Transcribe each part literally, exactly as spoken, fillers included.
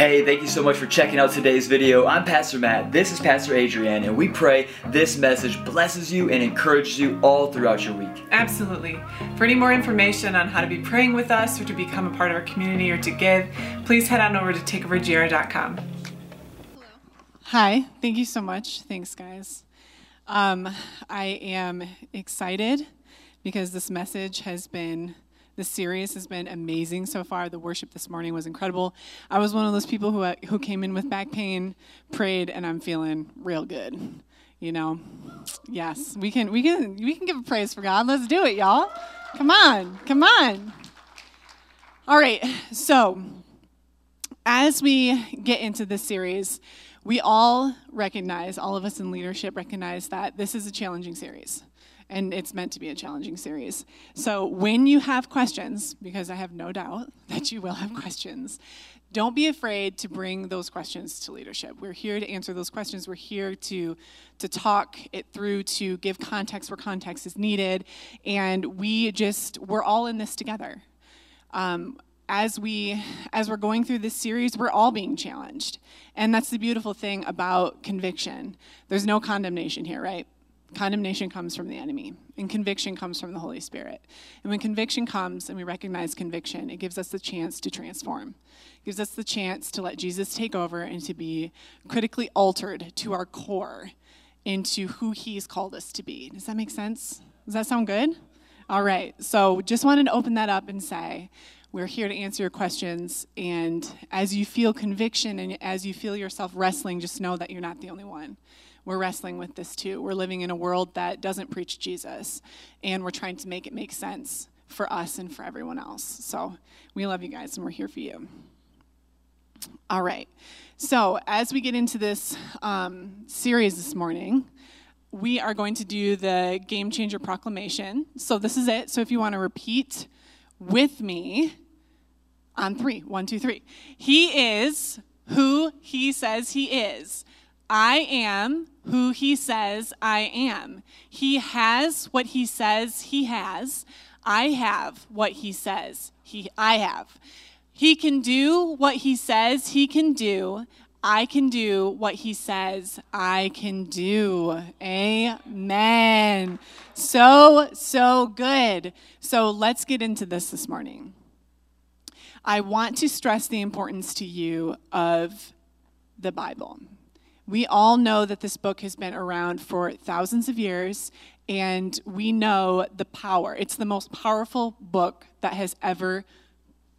Hey, thank you so much for checking out today's video. I'm Pastor Matt, this is Pastor Adrienne, and we pray this message blesses you and encourages you all throughout your week. Absolutely. For any more information on how to be praying with us or to become a part of our community or to give, please head on over to take over gira dot com. Hello. Hi, thank you so much. Thanks, guys. Um, I am excited because this message has been The series has been amazing so far. The worship this morning was incredible. I was one of those people who who came in with back pain, prayed, and I'm feeling real good. You know, yes, we can we can we can give a praise for God. Let's do it, y'all. Come on, come on. All right. So, as we get into this series, we all recognize, all of us in leadership recognize that this is a challenging series. And it's meant to be a challenging series. So when you have questions, because I have no doubt that you will have questions, don't be afraid to bring those questions to leadership. We're here to answer those questions. We're here to, to talk it through, to give context where context is needed. And we just, we're all in this together. Um, As, we, as we're going through this series, we're all being challenged. And that's the beautiful thing about conviction. There's no condemnation here, right? Condemnation comes from the enemy, and conviction comes from the Holy Spirit. And when conviction comes and we recognize conviction, it gives us the chance to transform. It gives us the chance to let Jesus take over and to be critically altered to our core into who he's called us to be. Does that make sense? Does that sound good? All right, so just wanted to open that up and say, we're here to answer your questions, and as you feel conviction and as you feel yourself wrestling, just know that you're not the only one. We're wrestling with this too. We're living in a world that doesn't preach Jesus, and we're trying to make it make sense for us and for everyone else. So we love you guys, and we're here for you. All right. So as we get into this um, series this morning, we are going to do the Game Changer Proclamation. So this is it. So if you want to repeat with me on three. One, two, three. He is who he says he is. I am who he says I am. He has what he says he has. I have what he says he I have. He can do what he says he can do. I can do what he says I can do. Amen. So, so good. So let's get into this this morning. I want to stress the importance to you of the Bible. We all know that this book has been around for thousands of years, and we know the power. It's the most powerful book that has ever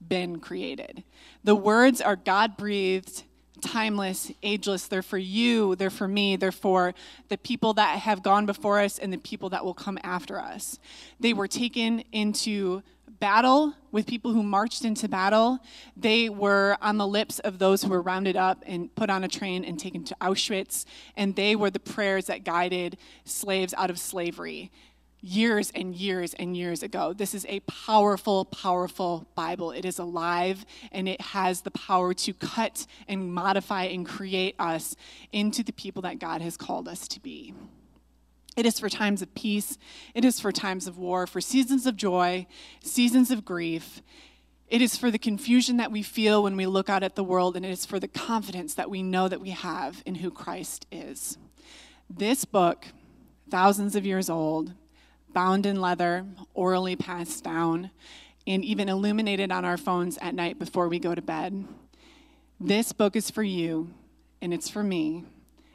been created. The words are God-breathed, timeless, ageless. They're for you, they're for me, they're for the people that have gone before us and the people that will come after us. They were taken into battle with people who marched into battle. They were on the lips of those who were rounded up and put on a train and taken to Auschwitz, and they were the prayers that guided slaves out of slavery years and years and years ago. This is a powerful, powerful Bible. It is alive, and it has the power to cut and modify and create us into the people that God has called us to be. It is for times of peace. It is for times of war, for seasons of joy, seasons of grief. It is for the confusion that we feel when we look out at the world, and it is for the confidence that we know that we have in who Christ is. This book, thousands of years old, bound in leather, orally passed down, and even illuminated on our phones at night before we go to bed. This book is for you, and it's for me,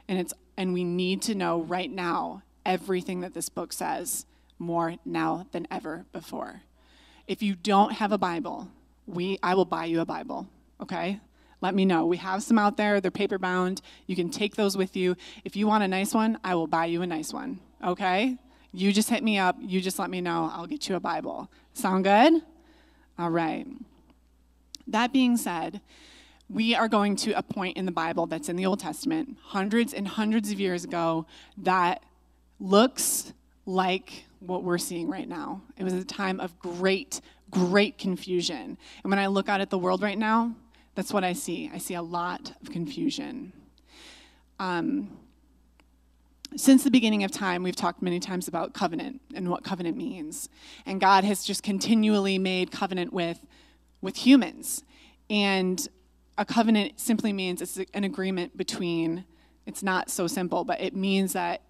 and it's and we need to know right now everything that this book says, more now than ever before. If you don't have a Bible, we I will buy you a Bible, okay? Let me know. We have some out there. They're paper bound. You can take those with you. If you want a nice one, I will buy you a nice one, okay? You just hit me up. You just let me know. I'll get you a Bible. Sound good? All right. That being said, we are going to a point in the Bible that's in the Old Testament, hundreds and hundreds of years ago, that looks like what we're seeing right now. It was a time of great, great confusion. And when I look out at the world right now, that's what I see. I see a lot of confusion. Um. Since the beginning of time, we've talked many times about covenant and what covenant means. And God has just continually made covenant with, with humans. And a covenant simply means it's an agreement between, it's not so simple, but it means that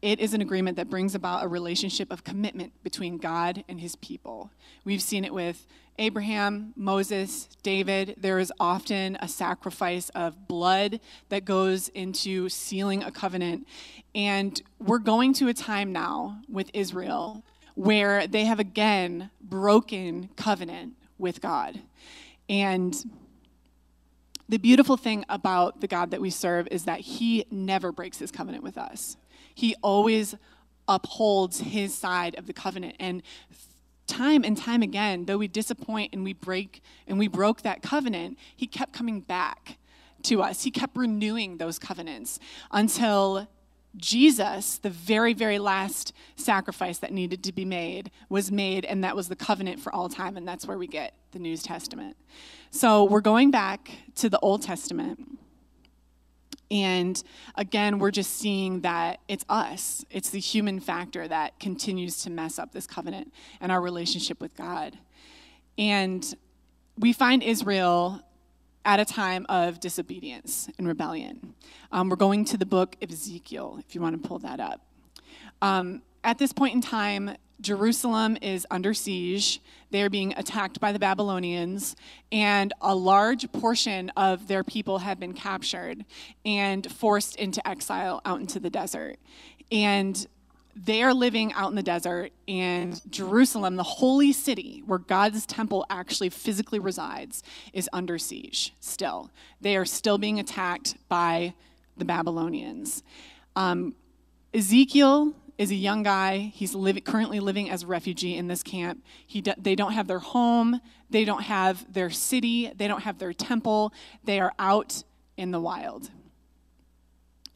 it is an agreement that brings about a relationship of commitment between God and his people. We've seen it with Abraham, Moses, David. There is often a sacrifice of blood that goes into sealing a covenant. And we're going to a time now with Israel where they have again broken covenant with God. And the beautiful thing about the God that we serve is that he never breaks his covenant with us. He always upholds his side of the covenant. And time and time again, though we disappoint and we break and we broke that covenant, he kept coming back to us. He kept renewing those covenants until Jesus, the very, very last sacrifice that needed to be made, was made, and that was the covenant for all time, and that's where we get the New Testament. So we're going back to the Old Testament. And again, we're just seeing that it's us. It's the human factor that continues to mess up this covenant and our relationship with God. And we find Israel at a time of disobedience and rebellion. Um, we're going to the book of Ezekiel, if you want to pull that up. Um, at this point in time, Jerusalem is under siege. They're being attacked by the Babylonians, and a large portion of their people have been captured and forced into exile out into the desert. And they are living out in the desert, and Jerusalem, the holy city where God's temple actually physically resides, is under siege still. They are still being attacked by the Babylonians. Um, Ezekiel is a young guy. He's live, currently living as a refugee in this camp. He do, they don't have their home. They don't have their city. They don't have their temple. They are out in the wild.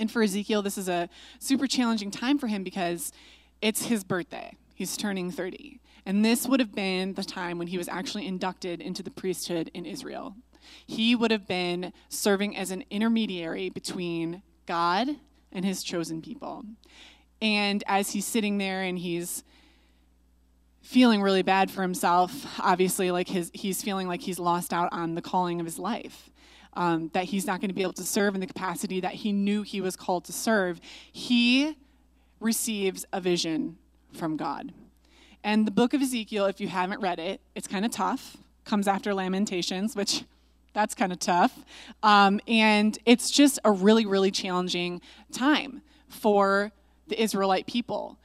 And for Ezekiel, this is a super challenging time for him because it's his birthday. He's turning thirty. And this would have been the time when he was actually inducted into the priesthood in Israel. He would have been serving as an intermediary between God and his chosen people. And as he's sitting there and he's feeling really bad for himself, obviously, like his, he's feeling like he's lost out on the calling of his life, um, that he's not going to be able to serve in the capacity that he knew he was called to serve, he receives a vision from God. And the book of Ezekiel, if you haven't read it, it's kind of tough. Comes after Lamentations, which that's kind of tough. Um, and it's just a really, really challenging time for the Israelite people,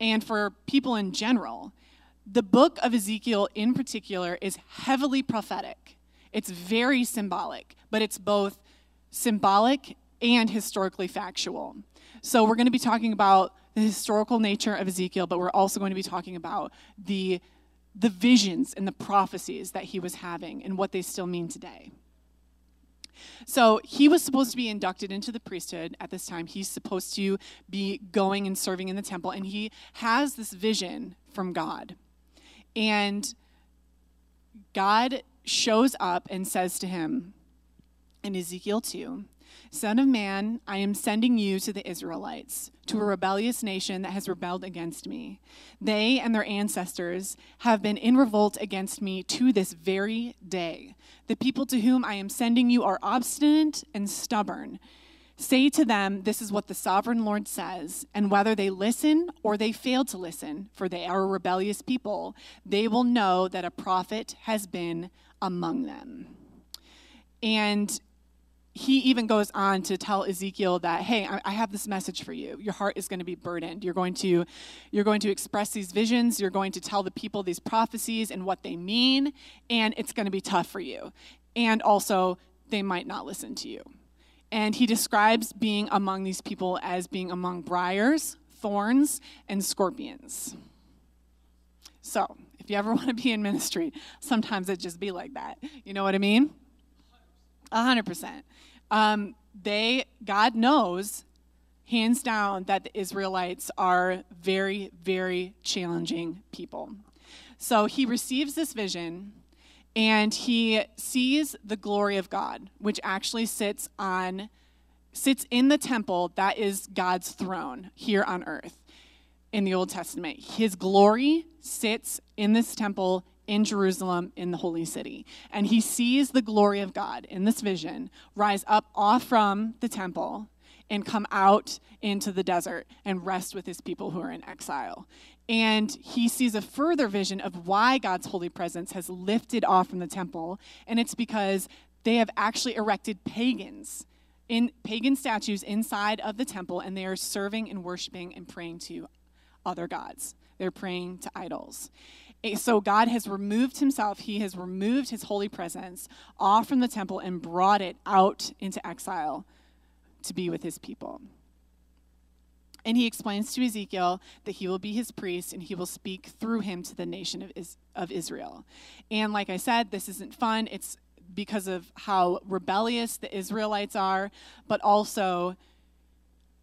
and for people in general. The book of Ezekiel in particular is heavily prophetic. It's very symbolic, but it's both symbolic and historically factual. So we're going to be talking about the historical nature of Ezekiel, but we're also going to be talking about the, the visions and the prophecies that he was having and what they still mean today. So he was supposed to be inducted into the priesthood at this time. He's supposed to be going and serving in the temple, and he has this vision from God. And God shows up and says to him in Ezekiel two, "Son of man, I am sending you to the Israelites, to a rebellious nation that has rebelled against me. They and their ancestors have been in revolt against me to this very day. The people to whom I am sending you are obstinate and stubborn. Say to them, this is what the sovereign Lord says, and whether they listen or they fail to listen, for they are a rebellious people, they will know that a prophet has been among them." And he even goes on to tell Ezekiel that, hey, I have this message for you. Your heart is going to be burdened. You're going to, you're going to express these visions. You're going to tell the people these prophecies and what they mean, and it's going to be tough for you. And also, they might not listen to you. And he describes being among these people as being among briars, thorns, and scorpions. So, if you ever want to be in ministry, sometimes it just be like that. You know what I mean? A hundred percent. Um, they, God knows, hands down, that the Israelites are very, very challenging people. So he receives this vision, and he sees the glory of God, which actually sits on, sits in the temple that is God's throne here on earth in the Old Testament. His glory sits in this temple in Jerusalem in the holy city. And he sees the glory of God in this vision rise up off from the temple and come out into the desert and rest with his people who are in exile. And he sees a further vision of why God's holy presence has lifted off from the temple, and it's because they have actually erected pagans in pagan statues inside of the temple, and they are serving and worshiping and praying to other gods. They're praying to idols. So God has removed himself. He has removed his holy presence off from the temple and brought it out into exile to be with his people. And he explains to Ezekiel that he will be his priest and he will speak through him to the nation of Is- of Israel. And like I said, this isn't fun. It's because of how rebellious the Israelites are, but also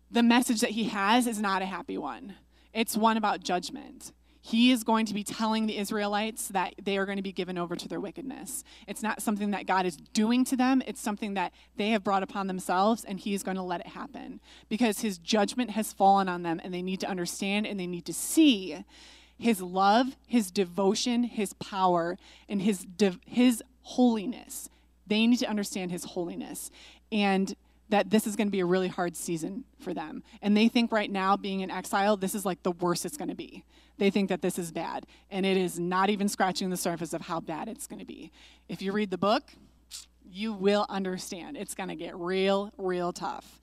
the message that he has is not a happy one. It's one about judgment. He is going to be telling the Israelites that they are going to be given over to their wickedness. It's not something that God is doing to them. It's something that they have brought upon themselves, and he is going to let it happen because his judgment has fallen on them, and they need to understand and they need to see his love, his devotion, his power, and his de- his holiness. They need to understand his holiness and that this is going to be a really hard season for them. And they think right now, being in exile, this is like the worst it's going to be. They think that this is bad, and it is not even scratching the surface of how bad it's going to be. If you read the book, you will understand. It's going to get real, real tough.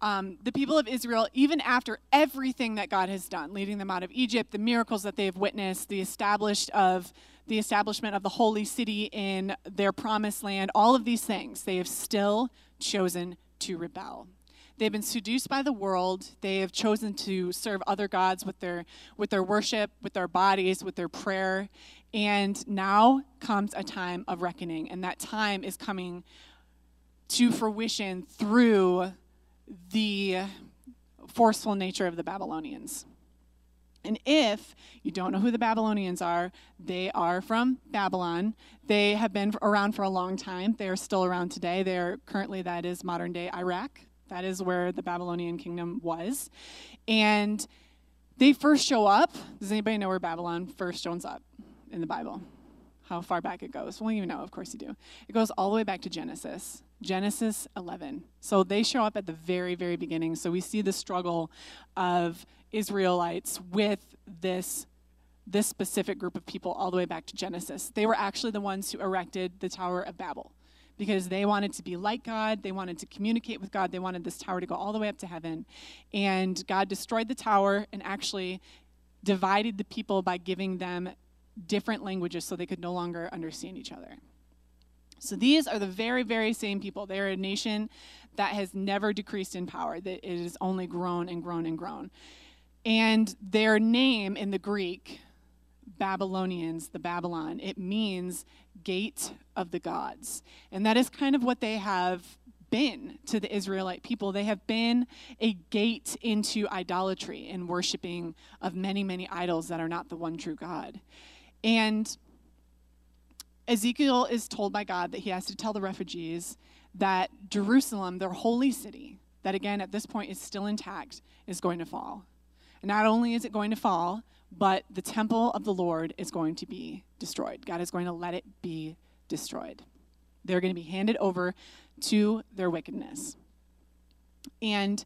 Um, the people of Israel, even after everything that God has done, leading them out of Egypt, the miracles that they have witnessed, the established of the establishment of the holy city in their promised land, all of these things, they have still chosen to rebel. They've been seduced by the world. They have chosen to serve other gods with their with their worship, with their bodies, with their prayer. And now comes a time of reckoning. And that time is coming to fruition through the forceful nature of the Babylonians. And if you don't know who the Babylonians are, they are from Babylon. They have been around for a long time. They are still around today. They are currently, that is modern-day Iraq. That is where the Babylonian kingdom was. And they first show up. Does anybody know where Babylon first shows up in the Bible? How far back it goes? Well, you know, of course you do. It goes all the way back to Genesis. Genesis eleven. So they show up at the very, very beginning. So we see the struggle of Israelites with this, this specific group of people all the way back to Genesis. They were actually the ones who erected the Tower of Babel because they wanted to be like God. They wanted to communicate with God. They wanted this tower to go all the way up to heaven. And God destroyed the tower and actually divided the people by giving them different languages so they could no longer understand each other. So these are the very, very same people. They are a nation that has never decreased in power. That it has only grown and grown and grown. And their name in the Greek, Babylonians, the Babylon, it means gate of the gods. And that is kind of what they have been to the Israelite people. They have been a gate into idolatry and worshiping of many, many idols that are not the one true God. And Ezekiel is told by God that he has to tell the refugees that Jerusalem, their holy city, that again at this point is still intact, is going to fall. And not only is it going to fall, but the temple of the Lord is going to be destroyed. God is going to let it be destroyed. They're going to be handed over to their wickedness. And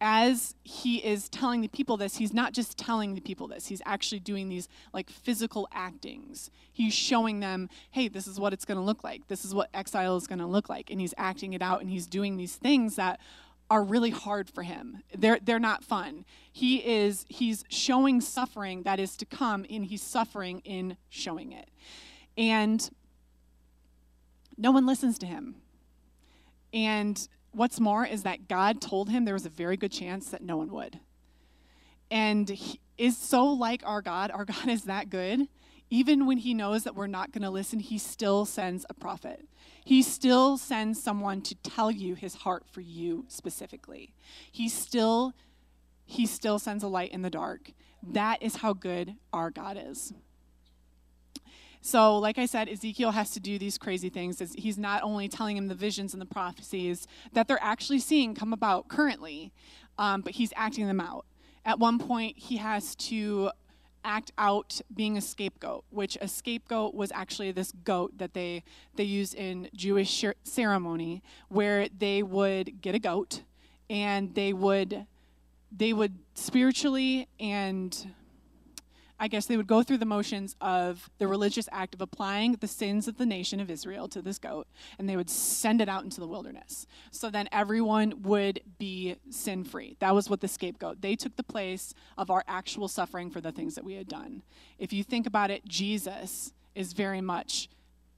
as he is telling the people this, he's not just telling the people this. He's actually doing these like physical actings. He's showing them, hey, this is what it's going to look like. This is what exile is going to look like. And he's acting it out, and he's doing these things that are really hard for him. They're they're not fun. He is he's showing suffering that is to come, and he's suffering in showing it. And no one listens to him. And what's more is that God told him there was a very good chance that no one would. And he is so like our God. Our God is that good. Even when he knows that we're not going to listen, he still sends a prophet. He still sends someone to tell you his heart for you specifically. He still, he still sends a light in the dark. That is how good our God is. So, like I said, Ezekiel has to do these crazy things. He's not only telling him the visions and the prophecies that they're actually seeing come about currently, um, but he's acting them out. At one point, he has to act out being a scapegoat, which a scapegoat was actually this goat that they, they used in Jewish ceremony, where they would get a goat and they would they would spiritually, and I guess they would go through the motions of the religious act of applying the sins of the nation of Israel to this goat, and they would send it out into the wilderness. So then everyone would be sin-free. That was what the scapegoat. They took the place of our actual suffering for the things that we had done. If you think about it, Jesus is very much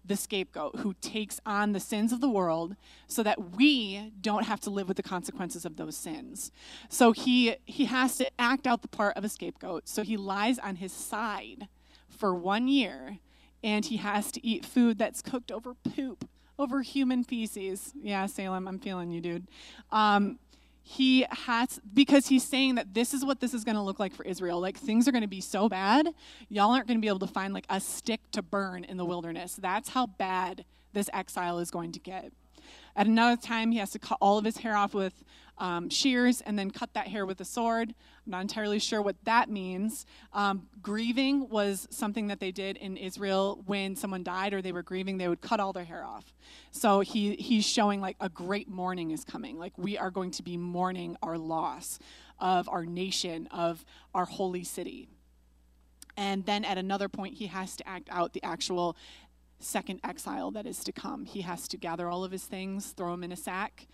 the scapegoat who takes on the sins of the world so that we don't have to live with the consequences of those sins. So he he has to act out the part of a scapegoat. So he lies on his side for one year, and he has to eat food that's cooked over poop, over human feces. Yeah, Salem, I'm feeling you, dude. Um, He has, because he's saying that this is what this is going to look like for Israel. Like, things are going to be so bad, y'all aren't going to be able to find, like, a stick to burn in the wilderness. That's how bad this exile is going to get. At another time, he has to cut all of his hair off with um, shears and then cut that hair with a sword. I'm not entirely sure what that means. Um, grieving was something that they did in Israel when someone died or they were grieving. They would cut all their hair off. So he, he's showing, like, a great mourning is coming. Like, we are going to be mourning our loss of our nation, of our holy city. And then at another point, he has to act out the actual second exile that is to come. He has to gather all of his things, throw them in a sack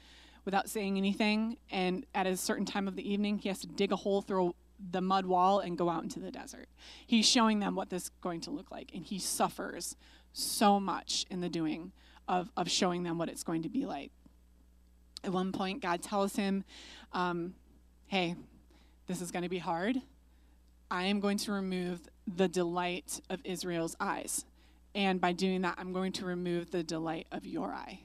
without saying anything, and at a certain time of the evening, he has to dig a hole through the mud wall and go out into the desert. He's showing them what this is going to look like, and he suffers so much in the doing of, of showing them what it's going to be like. At one point, God tells him, um, hey, this is going to be hard. I am going to remove the delight of Israel's eyes. And by doing that, I'm going to remove the delight of your eye.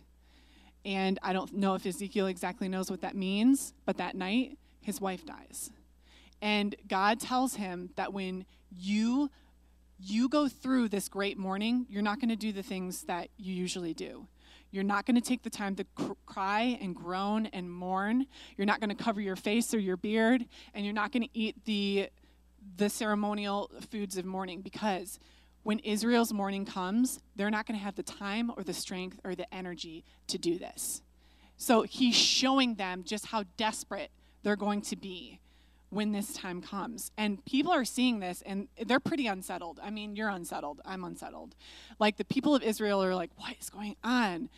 And I don't know if Ezekiel exactly knows what that means, but that night, his wife dies. And God tells him that when you, you go through this great mourning, you're not going to do the things that you usually do. You're not going to take the time to cr- cry and groan and mourn. You're not going to cover your face or your beard. And you're not going to eat the, the ceremonial foods of mourning, because when Israel's mourning comes, they're not going to have the time or the strength or the energy to do this. So he's showing them just how desperate they're going to be when this time comes. And people are seeing this, and they're pretty unsettled. I mean, you're unsettled. I'm unsettled. Like, the people of Israel are like, what is going on?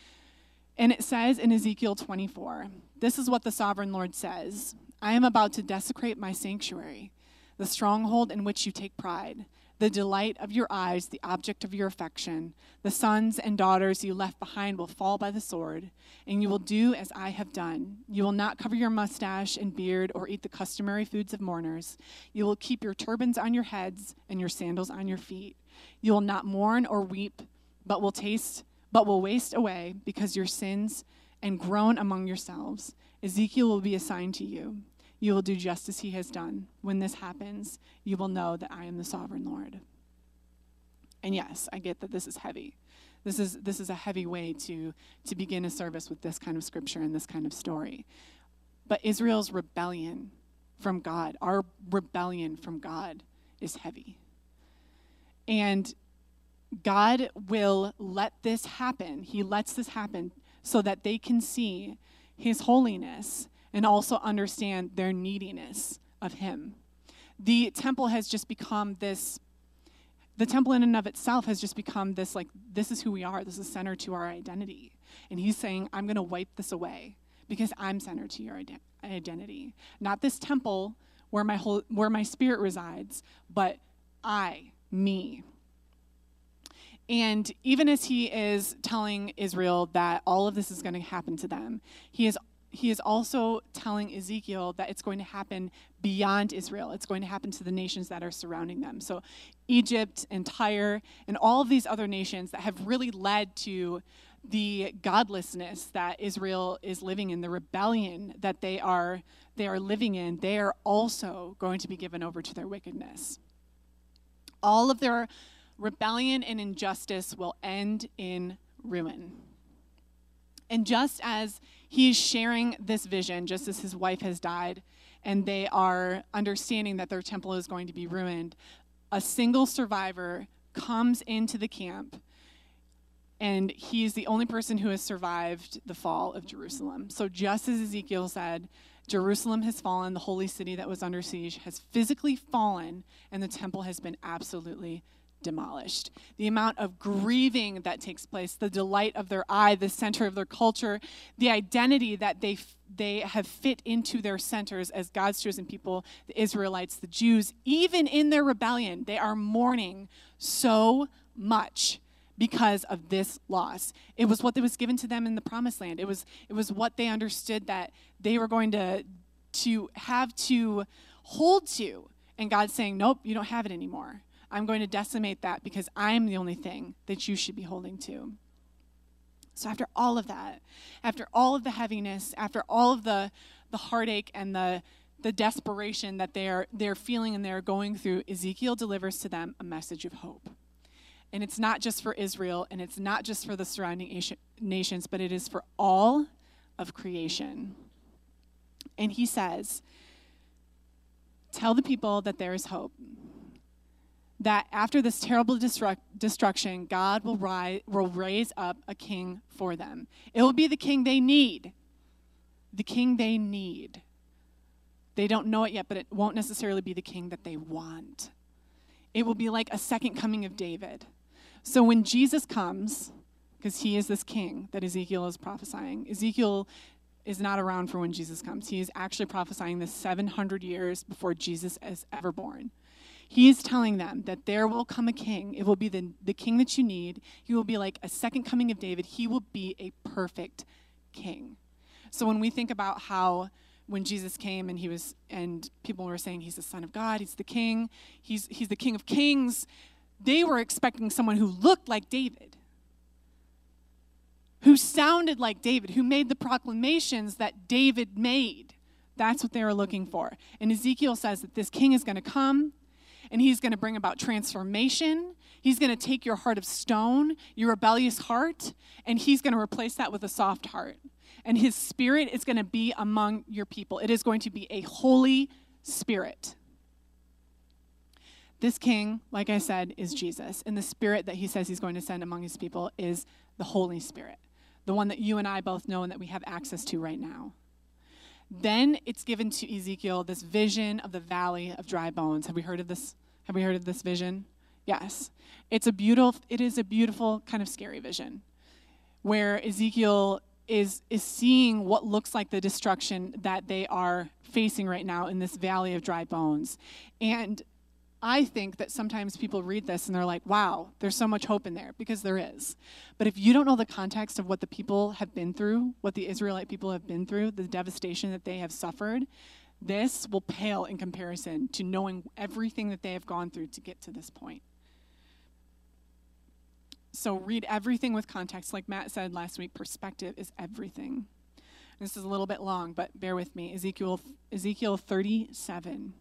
And it says in Ezekiel twenty-four, this is what the sovereign Lord says. I am about to desecrate my sanctuary, the stronghold in which you take pride, the delight of your eyes, the object of your affection. The sons and daughters you left behind will fall by the sword, and you will do as I have done. You will not cover your mustache and beard or eat the customary foods of mourners. You will keep your turbans on your heads and your sandals on your feet. You will not mourn or weep, but will taste, but will waste away because your sins and groan among yourselves. Ezekiel will be assigned to you. You will do just as he has done. When this happens, you will know that I am the sovereign Lord. And yes, I get that this is heavy. This is this is a heavy way to, to begin a service with this kind of scripture and this kind of story. But Israel's rebellion from God, our rebellion from God, is heavy. And God will let this happen. He lets this happen so that they can see his holiness and also understand their neediness of him. The temple has just become this, the temple in and of itself has just become this, like, this is who we are. This is center to our identity. And he's saying, I'm going to wipe this away because I'm center to your ident- identity. Not this temple where my whole, where my spirit resides, but I, me. And even as he is telling Israel that all of this is going to happen to them, he is He is also telling Ezekiel that it's going to happen beyond Israel. It's going to happen to the nations that are surrounding them. So Egypt and Tyre and all of these other nations that have really led to the godlessness that Israel is living in, the rebellion that they are, they are living in, they are also going to be given over to their wickedness. All of their rebellion and injustice will end in ruin. And just as he is sharing this vision, just as his wife has died, and they are understanding that their temple is going to be ruined, a single survivor comes into the camp, and he's the only person who has survived the fall of Jerusalem. So just as Ezekiel said, Jerusalem has fallen, the holy city that was under siege has physically fallen, and the temple has been absolutely demolished. The amount of grieving that takes place, the delight of their eye, the center of their culture, the identity that they they have fit into their centers as God's chosen people, the Israelites, the Jews, even in their rebellion, they are mourning so much because of this loss. It was what was given to them in the promised land. It was it was what they understood that they were going to to have to hold to. And God's saying, nope, you don't have it anymore. I'm going to decimate that because I'm the only thing that you should be holding to. So after all of that, after all of the heaviness, after all of the, the heartache and the, the desperation that they're, they're feeling and they're going through, Ezekiel delivers to them a message of hope. And it's not just for Israel, and it's not just for the surrounding nations, but it is for all of creation. And he says, tell the people that there is hope, that after this terrible destruct, destruction, God will, rise, will raise up a king for them. It will be the king they need. The king they need. They don't know it yet, but it won't necessarily be the king that they want. It will be like a second coming of David. So when Jesus comes, because he is this king that Ezekiel is prophesying, Ezekiel is not around for when Jesus comes. He is actually prophesying this seven hundred years before Jesus is ever born. He is telling them that there will come a king. It will be the, the king that you need. He will be like a second coming of David. He will be a perfect king. So when we think about how when Jesus came and he was, and people were saying he's the Son of God, he's the king, he's, he's the King of Kings, they were expecting someone who looked like David, who sounded like David, who made the proclamations that David made. That's what they were looking for. And Ezekiel says that this king is going to come, and he's going to bring about transformation. He's going to take your heart of stone, your rebellious heart, and he's going to replace that with a soft heart. And his spirit is going to be among your people. It is going to be a holy spirit. This king, like I said, is Jesus. And the spirit that he says he's going to send among his people is the Holy Spirit, the one that you and I both know and that we have access to right now. Then it's given to Ezekiel this vision of the valley of dry bones. Have we heard of this? Have we heard of this vision? Yes. It's a beautiful, it is a beautiful kind of scary vision where Ezekiel is, is seeing what looks like the destruction that they are facing right now in this valley of dry bones. And I think that sometimes people read this and they're like, wow, there's so much hope in there, because there is. But if you don't know the context of what the people have been through, what the Israelite people have been through, the devastation that they have suffered, this will pale in comparison to knowing everything that they have gone through to get to this point. So read everything with context. Like Matt said last week, perspective is everything. This is a little bit long, but bear with me. Ezekiel, Ezekiel thirty-seven.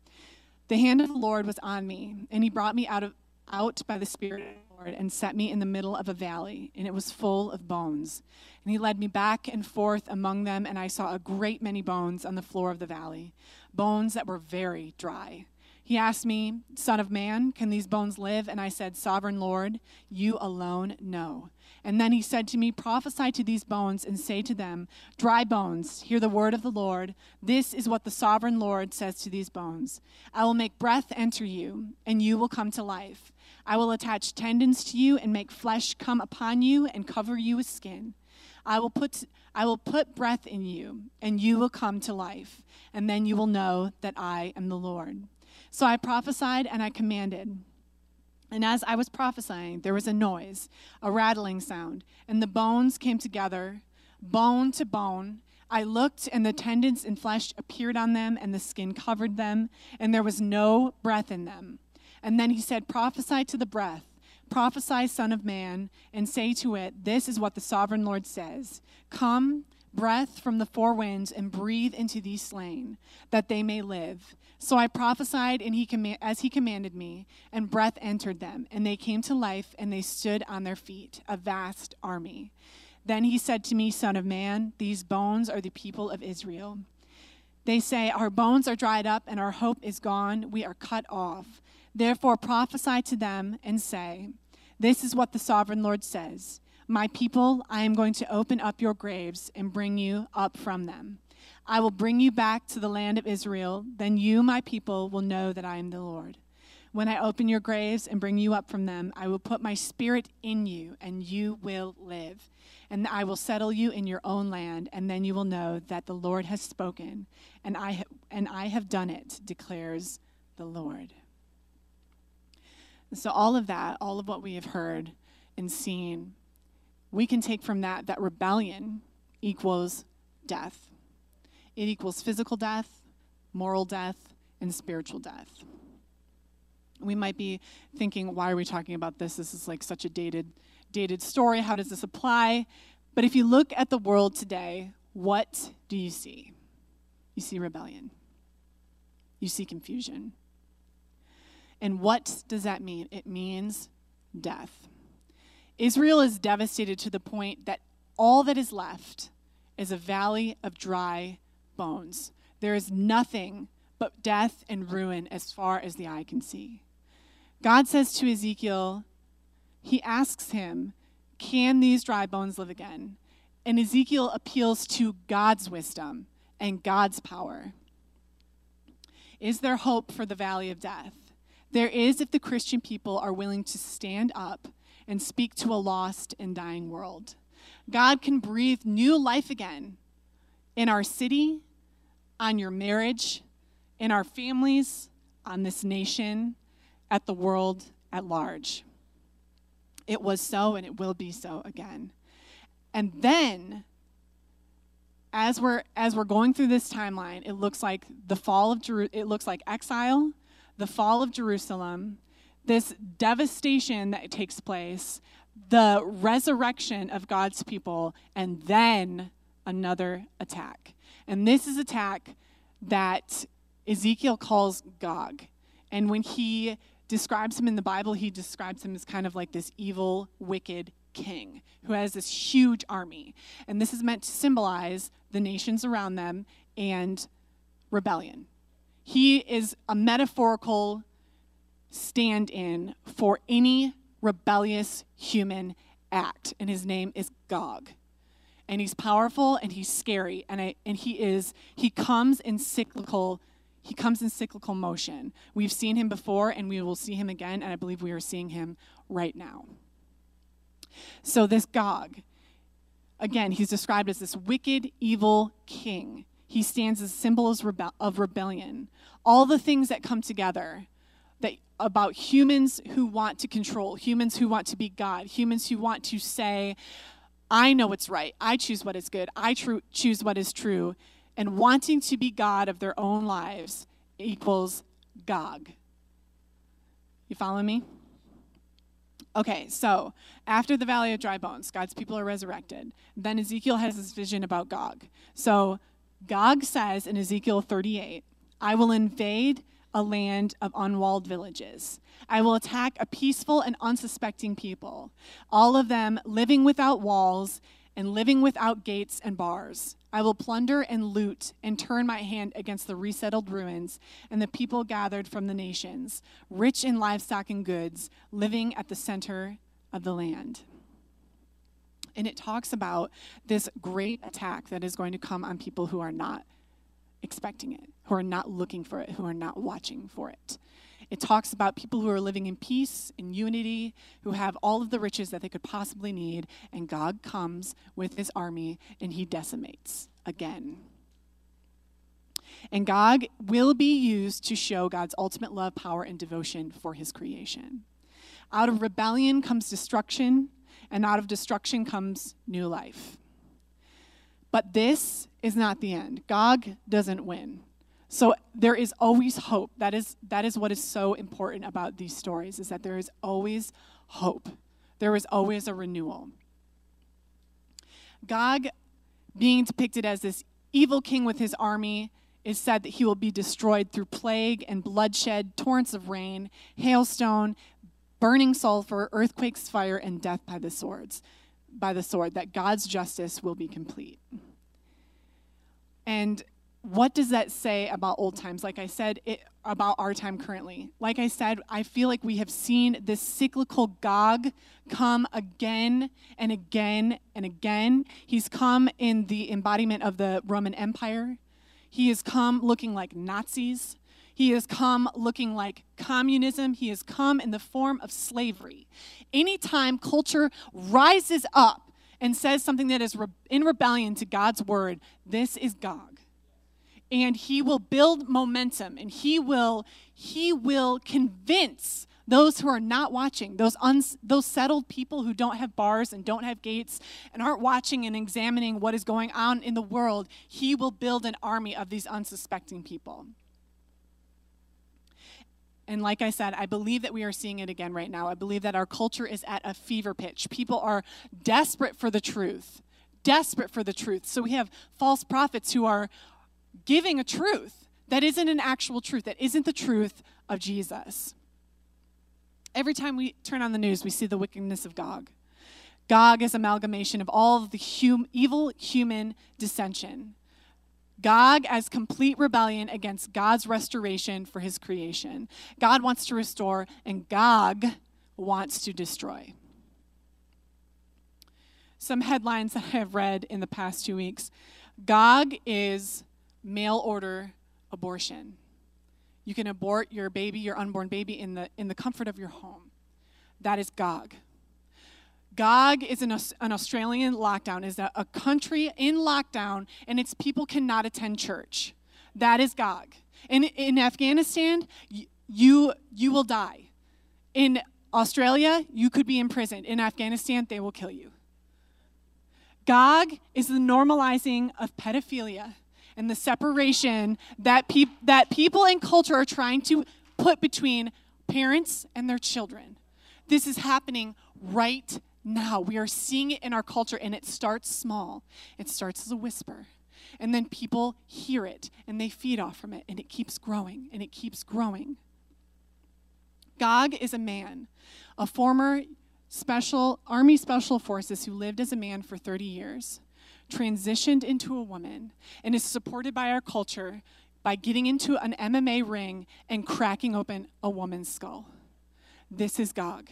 The hand of the Lord was on me, and he brought me out of, out by the Spirit of the Lord and set me in the middle of a valley, and it was full of bones. And he led me back and forth among them, and I saw a great many bones on the floor of the valley, bones that were very dry. He asked me, Son of man, can these bones live? And I said, Sovereign Lord, you alone know. And then he said to me, prophesy to these bones and say to them, dry bones, hear the word of the Lord. This is what the Sovereign Lord says to these bones. I will make breath enter you, and you will come to life. I will attach tendons to you and make flesh come upon you and cover you with skin. I will put I will put breath in you, and you will come to life. And then you will know that I am the Lord. So I prophesied and I commanded. And as I was prophesying, there was a noise, a rattling sound, and the bones came together, bone to bone. I looked, and the tendons and flesh appeared on them, and the skin covered them, and there was no breath in them. And then he said, prophesy to the breath. Prophesy, Son of man, and say to it, this is what the Sovereign Lord says. Come, breath from the four winds, and breathe into these slain, that they may live. So I prophesied and he com- as he commanded me, and breath entered them, and they came to life, and they stood on their feet, a vast army. Then he said to me, Son of man, these bones are the people of Israel. They say, our bones are dried up, and our hope is gone. We are cut off. Therefore prophesy to them and say, this is what the sovereign Lord says. My people, I am going to open up your graves and bring you up from them. I will bring you back to the land of Israel. Then you, my people, will know that I am the Lord. When I open your graves and bring you up from them, I will put my spirit in you, and you will live. And I will settle you in your own land, and then you will know that the Lord has spoken, and I ha- and I have done it, declares the Lord. And so all of that, all of what we have heard and seen, we can take from that that rebellion equals death. It equals physical death, moral death, and spiritual death. We might be thinking, why are we talking about this? This is like such a dated, dated story. How does this apply? But if you look at the world today, what do you see? You see rebellion. You see confusion. And what does that mean? It means death. Israel is devastated to the point that all that is left is a valley of dry bones. There is nothing but death and ruin as far as the eye can see. God says to Ezekiel, he asks him, can these dry bones live again? And Ezekiel appeals to God's wisdom and God's power. Is there hope for the valley of death? There is if the Christian people are willing to stand up and speak to a lost and dying world. God can breathe new life again in our city, on your marriage, in our families, on this nation, at the world at large. It was so, and it will be so again. And then, as we're as we're going through this timeline, it looks like the fall of Jeru- it looks like exile, the fall of Jerusalem, this devastation that takes place, the resurrection of God's people, and then another attack. And this is an attack that Ezekiel calls Gog. And when he describes him in the Bible, he describes him as kind of like this evil, wicked king who has this huge army. And this is meant to symbolize the nations around them and rebellion. He is a metaphorical stand-in for any rebellious human act, and his name is Gog. And he's powerful, and he's scary, and I, and he is he comes in cyclical he comes in cyclical motion. We've seen him before, and we will see him again, and I believe we are seeing him right now. So this Gog, again, he's described as this wicked, evil king. He stands as symbols rebe- of rebellion. All the things that come together that about humans who want to control, humans who want to be God, humans who want to say, I know what's right, I choose what is good, I tr- choose what is true, and wanting to be God of their own lives equals Gog. You follow me? Okay, so after the Valley of Dry Bones, God's people are resurrected. Then Ezekiel has this vision about Gog. So Gog says in Ezekiel thirty-eight, I will invade a land of unwalled villages. I will attack a peaceful and unsuspecting people, all of them living without walls and living without gates and bars. I will plunder and loot and turn my hand against the resettled ruins and the people gathered from the nations, rich in livestock and goods, living at the center of the land. And it talks about this great attack that is going to come on people who are not expecting it, who are not looking for it, who are not watching for it. It talks about people who are living in peace, in unity, who have all of the riches that they could possibly need, and Gog comes with his army, and he decimates again. And Gog will be used to show God's ultimate love, power, and devotion for his creation. Out of rebellion comes destruction, and out of destruction comes new life. But this is not the end. Gog doesn't win. So there is always hope. That is that is what is so important about these stories, is that there is always hope. There is always a renewal. Gog, being depicted as this evil king with his army, is said that he will be destroyed through plague and bloodshed, torrents of rain, hailstone, burning sulfur, earthquakes, fire, and death by the swords. by the sword, that God's justice will be complete. And what does that say about old times? Like I said, it, about our time currently. Like I said, I feel like we have seen this cyclical Gog come again and again and again. He's come in the embodiment of the Roman Empire. He has come looking like Nazis. He has come looking like communism. He has come in the form of slavery. Anytime culture rises up and says something that is re- in rebellion to God's word, this is Gog. And he will build momentum, and he will he will convince those who are not watching, those uns, those settled people who don't have bars and don't have gates and aren't watching and examining what is going on in the world. He will build an army of these unsuspecting people. And like I said, I believe that we are seeing it again right now. I believe that our culture is at a fever pitch. People are desperate for the truth, desperate for the truth. So we have false prophets who are giving a truth that isn't an actual truth, that isn't the truth of Jesus. Every time we turn on the news, we see the wickedness of Gog. Gog is an amalgamation of all of the hum- evil human dissension. Gog as complete rebellion against God's restoration for his creation. God wants to restore, and Gog wants to destroy. Some headlines that I have read in the past two weeks. Gog is mail order abortion. You can abort your baby, your unborn baby, in the in the comfort of your home. That is Gog. Gog is an, an Australian lockdown, is a, a country in lockdown, and its people cannot attend church. That is Gog. In in Afghanistan, you you, you will die. In Australia, you could be imprisoned. In Afghanistan, they will kill you. Gog is the normalizing of pedophilia and the separation that, pe- that people and culture are trying to put between parents and their children. This is happening right now. We are seeing it in our culture, and it starts small. It starts as a whisper, and then people hear it, and they feed off from it, and it keeps growing, and it keeps growing. Gog is a man, a former special Army Special Forces who lived as a man for thirty years. Transitioned into a woman, and is supported by our culture by getting into an M M A ring and cracking open a woman's skull. This is Gog.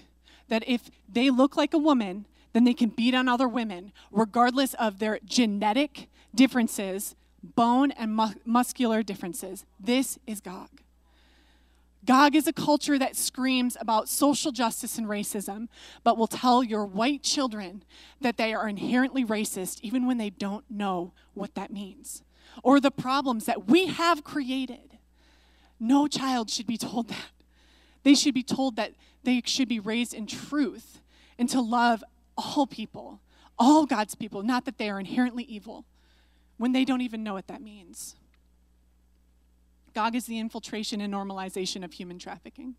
That if they look like a woman, then they can beat on other women, regardless of their genetic differences, bone and mu- muscular differences. This is Gog. Gog is a culture that screams about social justice and racism, but will tell your white children that they are inherently racist, even when they don't know what that means, or the problems that we have created. No child should be told that. They should be told that they should be raised in truth and to love all people, all God's people, not that they are inherently evil, when they don't even know what that means. Gog is the infiltration and normalization of human trafficking.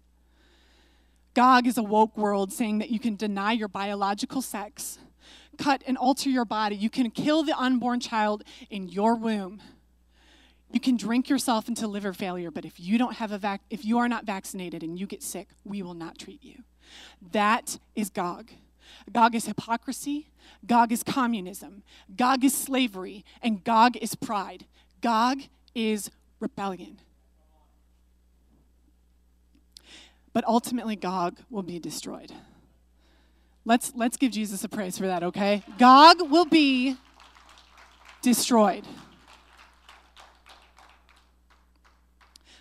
Gog is a woke world saying that you can deny your biological sex, cut and alter your body. You can kill the unborn child in your womb. You can drink yourself into liver failure, but if you don't have a vac- if you are not vaccinated and you get sick, we will not treat you. That is Gog. Gog is hypocrisy. Gog is communism. Gog is slavery, and Gog is pride. Gog is rebellion. But ultimately, Gog will be destroyed. Let's let's give Jesus a praise for that, okay? Gog will be destroyed.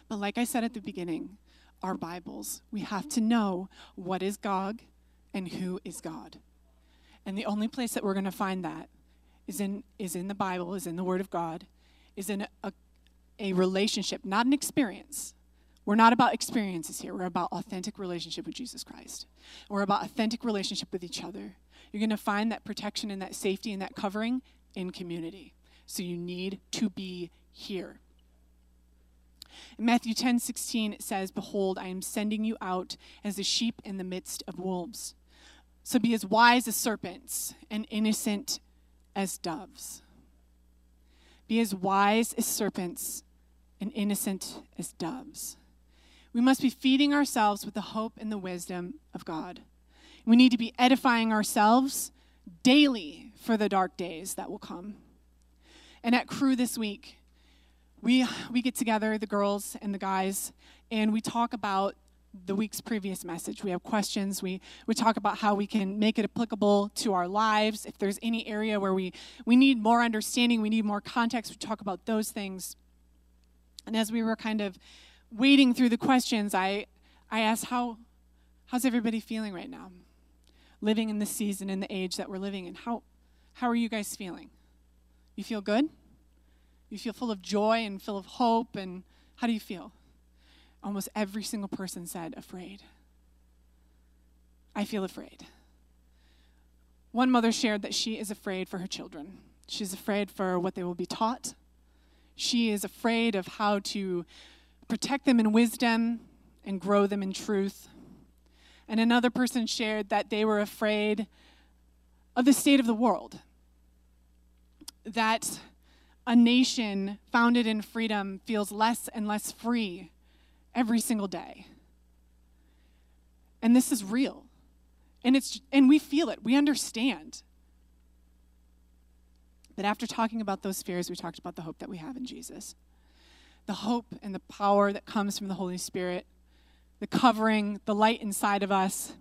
But like I said at the beginning, our Bibles, we have to know what is Gog and who is God. And the only place that we're going to find that is in is in the Bible, is in the Word of God, is in a, a A relationship, not an experience. We're not about experiences here. We're about authentic relationship with Jesus Christ. We're about authentic relationship with each other. You're going to find that protection and that safety and that covering in community. So you need to be here. In Matthew ten sixteen, it says, "Behold, I am sending you out as a sheep in the midst of wolves. So be as wise as serpents and innocent as doves." Be as wise as serpents and innocent as doves. We must be feeding ourselves with the hope and the wisdom of God. We need to be edifying ourselves daily for the dark days that will come. And at Crew this week, we we get together, the girls and the guys, and we talk about the week's previous message. We have questions. We, we talk about how we can make it applicable to our lives. If there's any area where we, we need more understanding, we need more context, we talk about those things. And as we were kind of wading through the questions, I, I asked, how, how's everybody feeling right now? Living in the season and the age that we're living in. How, how are you guys feeling? You feel good? You feel full of joy and full of hope? And how do you feel? Almost every single person said, afraid. I feel afraid. One mother shared that she is afraid for her children. She's afraid for what they will be taught. She is afraid of how to protect them in wisdom and grow them in truth. And another person shared that they were afraid of the state of the world, that a nation founded in freedom feels less and less free every single day. And this is real. And it's and we feel it. We understand. But after talking about those fears, we talked about the hope that we have in Jesus. The hope and the power that comes from the Holy Spirit, the covering, the light inside of us,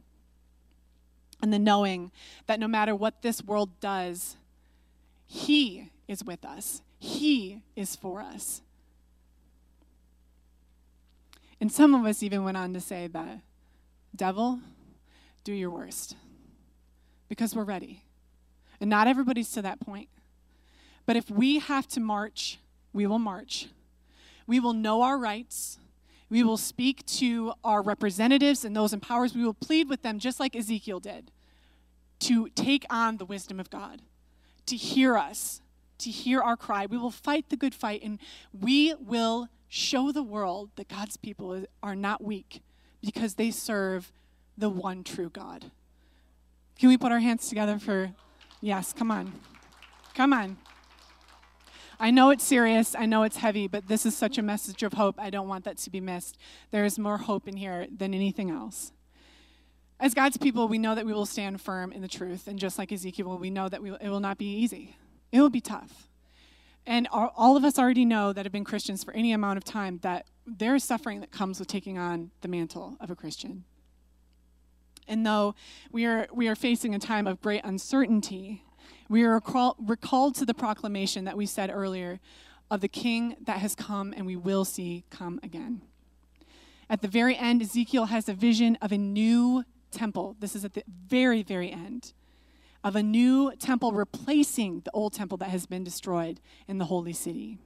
and the knowing that no matter what this world does, He is with us. He is for us. And some of us even went on to say that, devil, do your worst, because we're ready. And not everybody's to that point. But if we have to march, we will march. We will know our rights. We will speak to our representatives and those in powers. We will plead with them, just like Ezekiel did, to take on the wisdom of God, to hear us, to hear our cry. We will fight the good fight, and we will show the world that God's people are not weak because they serve the one true God. Can we put our hands together for, yes, come on. Come on. I know it's serious. I know it's heavy, but this is such a message of hope. I don't want that to be missed. There is more hope in here than anything else. As God's people, we know that we will stand firm in the truth. And just like Ezekiel, we know that we, it will not be easy. It will be tough. And all of us already know that have been Christians for any amount of time that there is suffering that comes with taking on the mantle of a Christian. And though we are, we are facing a time of great uncertainty, we are recall, recalled to the proclamation that we said earlier of the King that has come and we will see come again. At the very end, Ezekiel has a vision of a new temple. This is at the very, very end. Of a new temple replacing the old temple that has been destroyed in the holy city.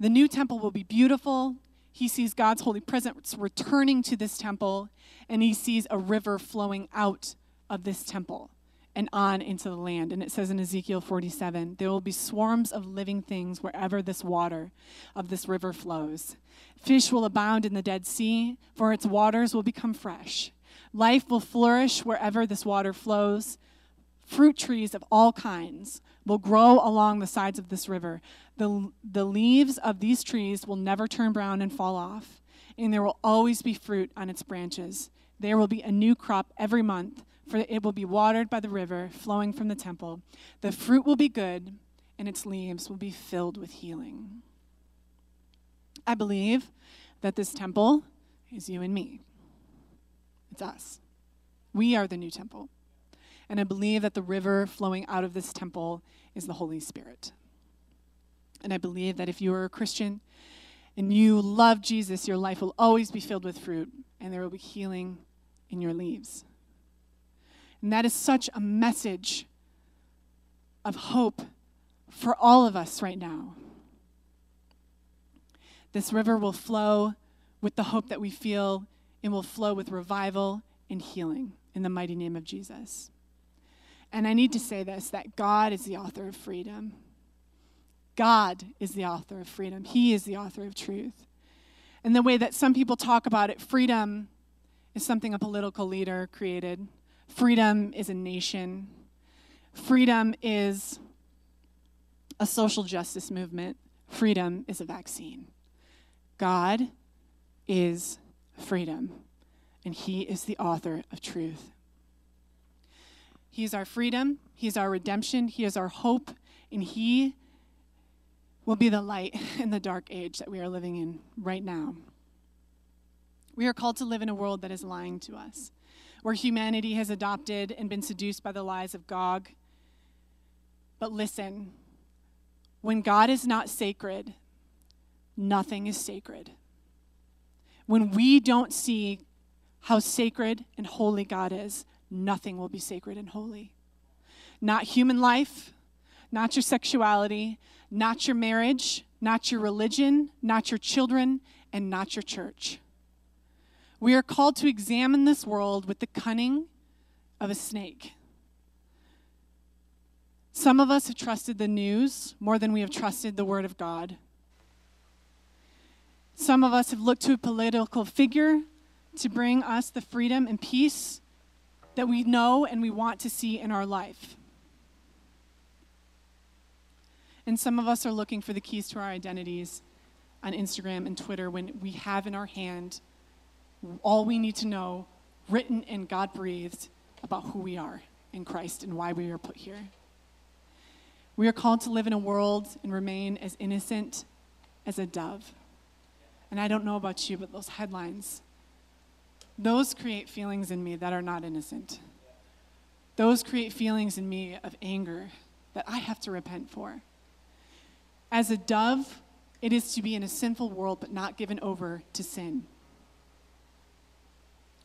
The new temple will be beautiful. He sees God's holy presence returning to this temple, and he sees a river flowing out of this temple and on into the land. And it says in Ezekiel forty-seven, there will be swarms of living things wherever this water of this river flows. Fish will abound in the Dead Sea, for its waters will become fresh. Life will flourish wherever this water flows. Fruit trees of all kinds will grow along the sides of this river. The, the leaves of these trees will never turn brown and fall off, and there will always be fruit on its branches. There will be a new crop every month, for it will be watered by the river flowing from the temple. The fruit will be good, and its leaves will be filled with healing. I believe that this temple is you and me. It's us. We are the new temple. And I believe that the river flowing out of this temple is the Holy Spirit. And I believe that if you are a Christian and you love Jesus, your life will always be filled with fruit, and there will be healing in your leaves. And that is such a message of hope for all of us right now. This river will flow with the hope that we feel, and will flow with revival and healing in the mighty name of Jesus. And I need to say this, that God is the author of freedom. God is the author of freedom. He is the author of truth. And the way that some people talk about it, freedom is something a political leader created. Freedom is a nation. Freedom is a social justice movement. Freedom is a vaccine. God is freedom, and he is the author of truth. He is our freedom, he is our redemption, he is our hope, and he will be the light in the dark age that we are living in right now. We are called to live in a world that is lying to us, where humanity has adopted and been seduced by the lies of Gog. But listen, when God is not sacred, nothing is sacred. When we don't see how sacred and holy God is, nothing will be sacred and holy. Not human life, not your sexuality, not your marriage, not your religion, not your children, and not your church. We are called to examine this world with the cunning of a snake. Some of us have trusted the news more than we have trusted the Word of God. Some of us have looked to a political figure to bring us the freedom and peace that we know and we want to see in our life. And some of us are looking for the keys to our identities on Instagram and Twitter when we have in our hand all we need to know, written and God-breathed, about who we are in Christ and why we are put here. We are called to live in a world and remain as innocent as a dove. And I don't know about you, but those headlines, those create feelings in me that are not innocent. Those create feelings in me of anger that I have to repent for. As a dove, it is to be in a sinful world, but not given over to sin.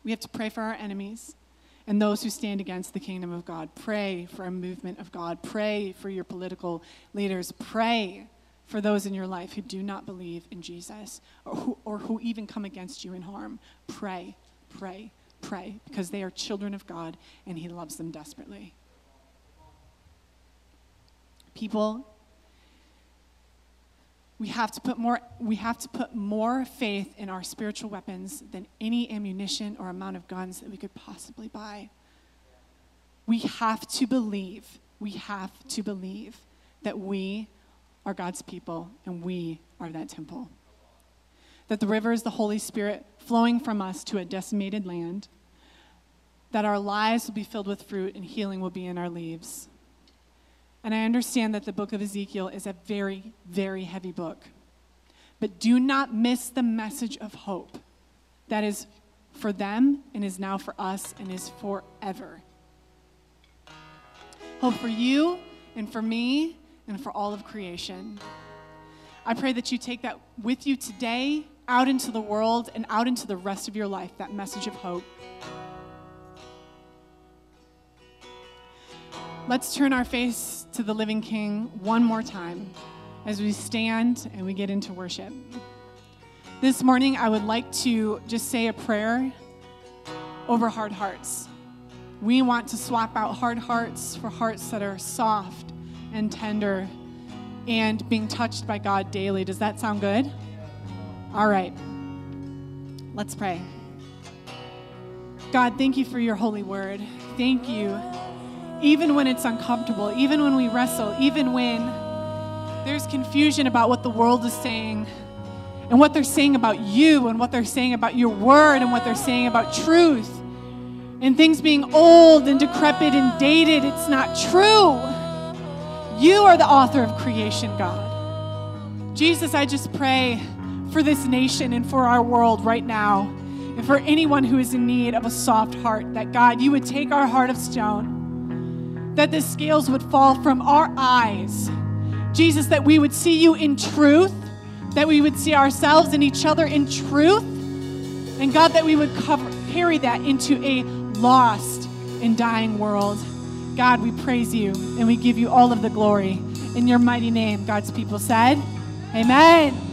We have to pray for our enemies and those who stand against the kingdom of God. Pray for a movement of God. Pray for your political leaders. Pray for those in your life who do not believe in Jesus or who, or who even come against you in harm. Pray, pray, pray, because they are children of God and He loves them desperately. People, we have to put more, we have to put more faith in our spiritual weapons than any ammunition or amount of guns that we could possibly buy. We have to believe, we have to believe that we are God's people and we are that temple. That the river is the Holy Spirit flowing from us to a decimated land. That our lives will be filled with fruit and healing will be in our leaves. And I understand that the book of Ezekiel is a very, very heavy book. But do not miss the message of hope that is for them and is now for us and is forever. Hope for you and for me and for all of creation. I pray that you take that with you today out into the world and out into the rest of your life, that message of hope. Let's turn our face to the living King one more time as we stand and we get into worship. This morning, I would like to just say a prayer over hard hearts. We want to swap out hard hearts for hearts that are soft and tender and being touched by God daily. Does that sound good? All right. Let's pray. God, thank you for your holy word. Thank you. Even when it's uncomfortable, even when we wrestle, even when there's confusion about what the world is saying and what they're saying about you and what they're saying about your word and what they're saying about truth and things being old and decrepit and dated, it's not true. You are the author of creation, God. Jesus, I just pray for this nation and for our world right now and for anyone who is in need of a soft heart, that, God, you would take our heart of stone, that the scales would fall from our eyes. Jesus, that we would see you in truth, that we would see ourselves and each other in truth, and, God, that we would cover, carry that into a lost and dying world. God, we praise you and we give you all of the glory. In your mighty name, God's people said, amen.